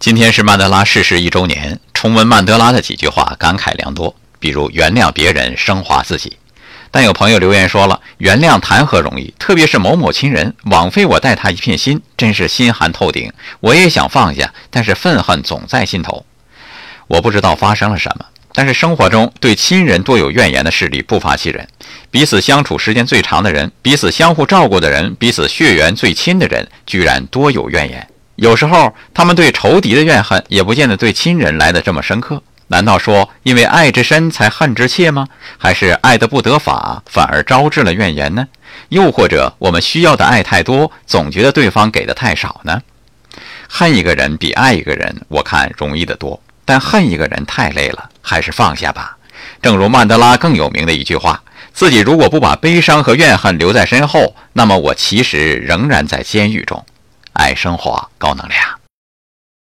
今天是曼德拉逝世1周年，重温曼德拉的几句话，感慨良多，比如原谅别人，升华自己。但有朋友留言说了，原谅谈何容易，特别是某某亲人，枉费我待他一片心，真是心寒透顶。我也想放下，但是愤恨总在心头。我不知道发生了什么，但是生活中对亲人多有怨言的事例不乏其人。彼此相处时间最长的人，彼此相互照顾的人，彼此血缘最亲的人，居然多有怨言。有时候他们对仇敌的怨恨也不见得对亲人来得这么深刻。难道说因为爱之深才恨之切吗？还是爱得不得法反而招致了怨言呢？又或者我们需要的爱太多，总觉得对方给的太少呢？恨一个人比爱一个人我看容易得多，但恨一个人太累了，还是放下吧。正如曼德拉更有名的一句话，自己如果不把悲伤和怨恨留在身后，那么我其实仍然在监狱中。爱生活，高能量。